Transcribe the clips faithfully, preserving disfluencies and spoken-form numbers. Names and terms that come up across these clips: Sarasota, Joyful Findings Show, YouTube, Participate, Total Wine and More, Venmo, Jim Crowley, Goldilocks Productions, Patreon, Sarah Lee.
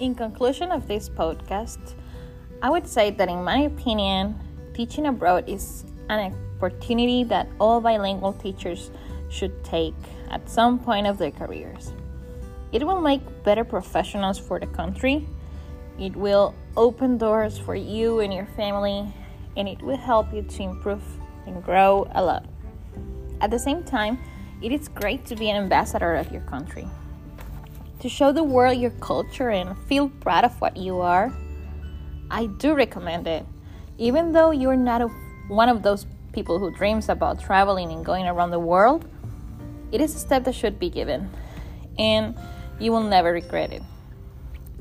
In conclusion of this podcast, I would say that in my opinion, teaching abroad is an opportunity that all bilingual teachers should take at some point of their careers. It will make better professionals for the country, it will open doors for you and your family, and it will help you to improve and grow a lot. At the same time, it is great to be an ambassador of your country, to show the world your culture and feel proud of what you are. I do recommend it, even though you're not a, one of those people who dreams about traveling and going around the world. It is a step that should be given, and you will never regret it.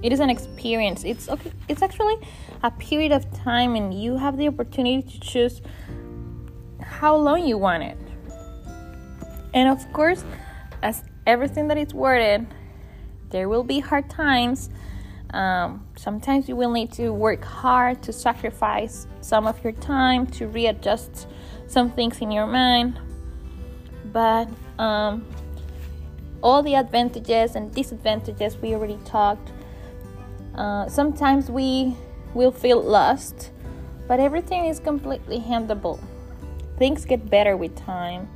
It is an experience. It's okay. It's actually a period of time, and you have the opportunity to choose how long you want it. And of course, as everything that is worded, there will be hard times. Um, sometimes you will need to work hard, to sacrifice some of your time, to readjust some things in your mind. But um, all the advantages and disadvantages we already talked. Uh, sometimes we will feel lost, but everything is completely handleable. Things get better with time.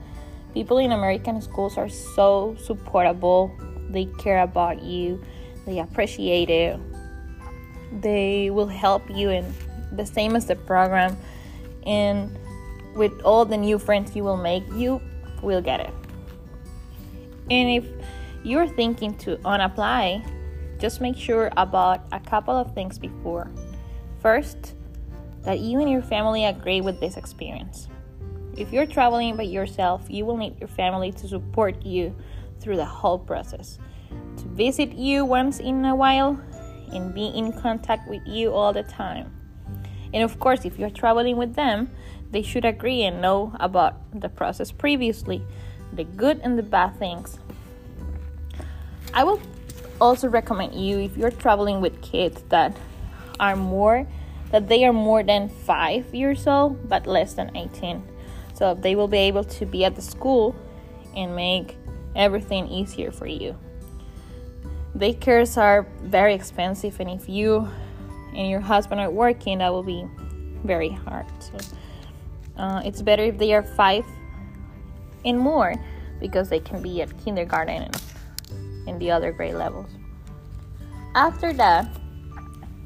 People in American schools are so supportable. They care about you, they appreciate it, they will help you, in the same as the program, and with all the new friends you will make, you will get it. And if you're thinking to unapply, just make sure about a couple of things before. First, that you and your family agree with this experience. If you're traveling by yourself, you will need your family to support you through the whole process, to visit you once in a while and be in contact with you all the time. And of course, if you're traveling with them, they should agree and know about the process previously, the good and the bad things. I will also recommend you, if you're traveling with kids that are more that they are more than five years old but less than eighteen, so they will be able to be at the school and make everything easier for you. Daycares are very expensive, and if you and your husband are working, that will be very hard. So uh, it's better if they are five and more, because they can be at kindergarten and in the other grade levels. After that,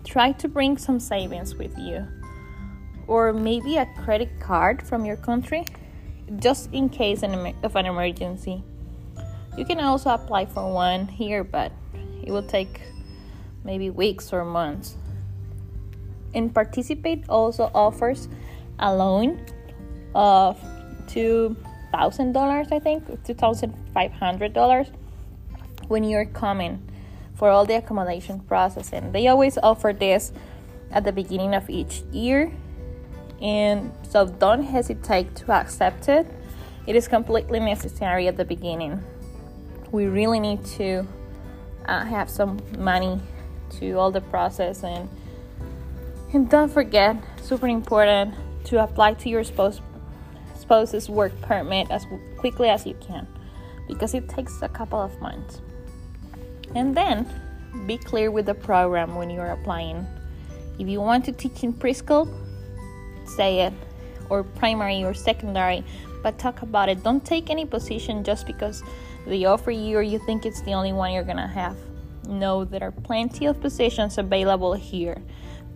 try to bring some savings with you, or maybe a credit card from your country, just in case of an emergency. You can also apply for one here, but it will take maybe weeks or months. And Participate also offers a loan of two thousand dollars, I think, two thousand five hundred dollars when you're coming, for all the accommodation process. And they always offer this at the beginning of each year, and so don't hesitate to accept it. It is completely necessary at the beginning. We really need to uh, have some money to all the process, and and don't forget, super important, to apply to your spouse spouse's work permit as quickly as you can, because it takes a couple of months. And then be clear with the program when you're applying. If you want to teach in preschool, say it, or primary or secondary, but talk about it. Don't take any position just because they offer you or you think it's the only one you're gonna have. No, there are plenty of positions available here.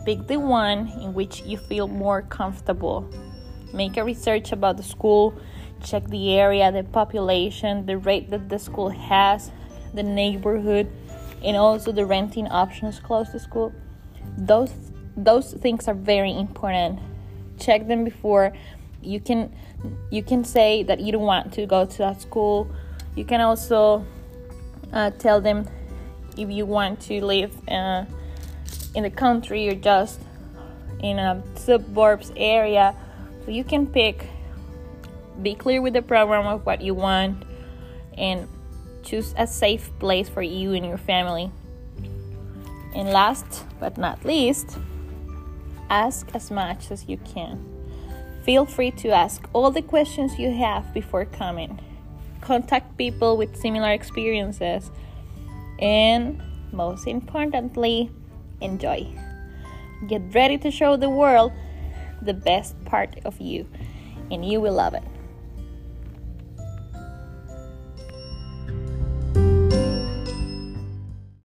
Pick the one in which you feel more comfortable. Make a research about the school, check the area, the population, the rate that the school has, the neighborhood, and also the renting options close to school. Those those things are very important. Check them before. You can you can say that you don't want to go to that school. You can also uh, tell them if you want to live uh, in the country or just in a suburbs area. So you can pick. Be clear with the program of what you want, and choose a safe place for you and your family. And last but not least, ask as much as you can. Feel free to ask all the questions you have before coming. Contact people with similar experiences, and most importantly, enjoy. Get ready to show the world the best part of you, and you will love it.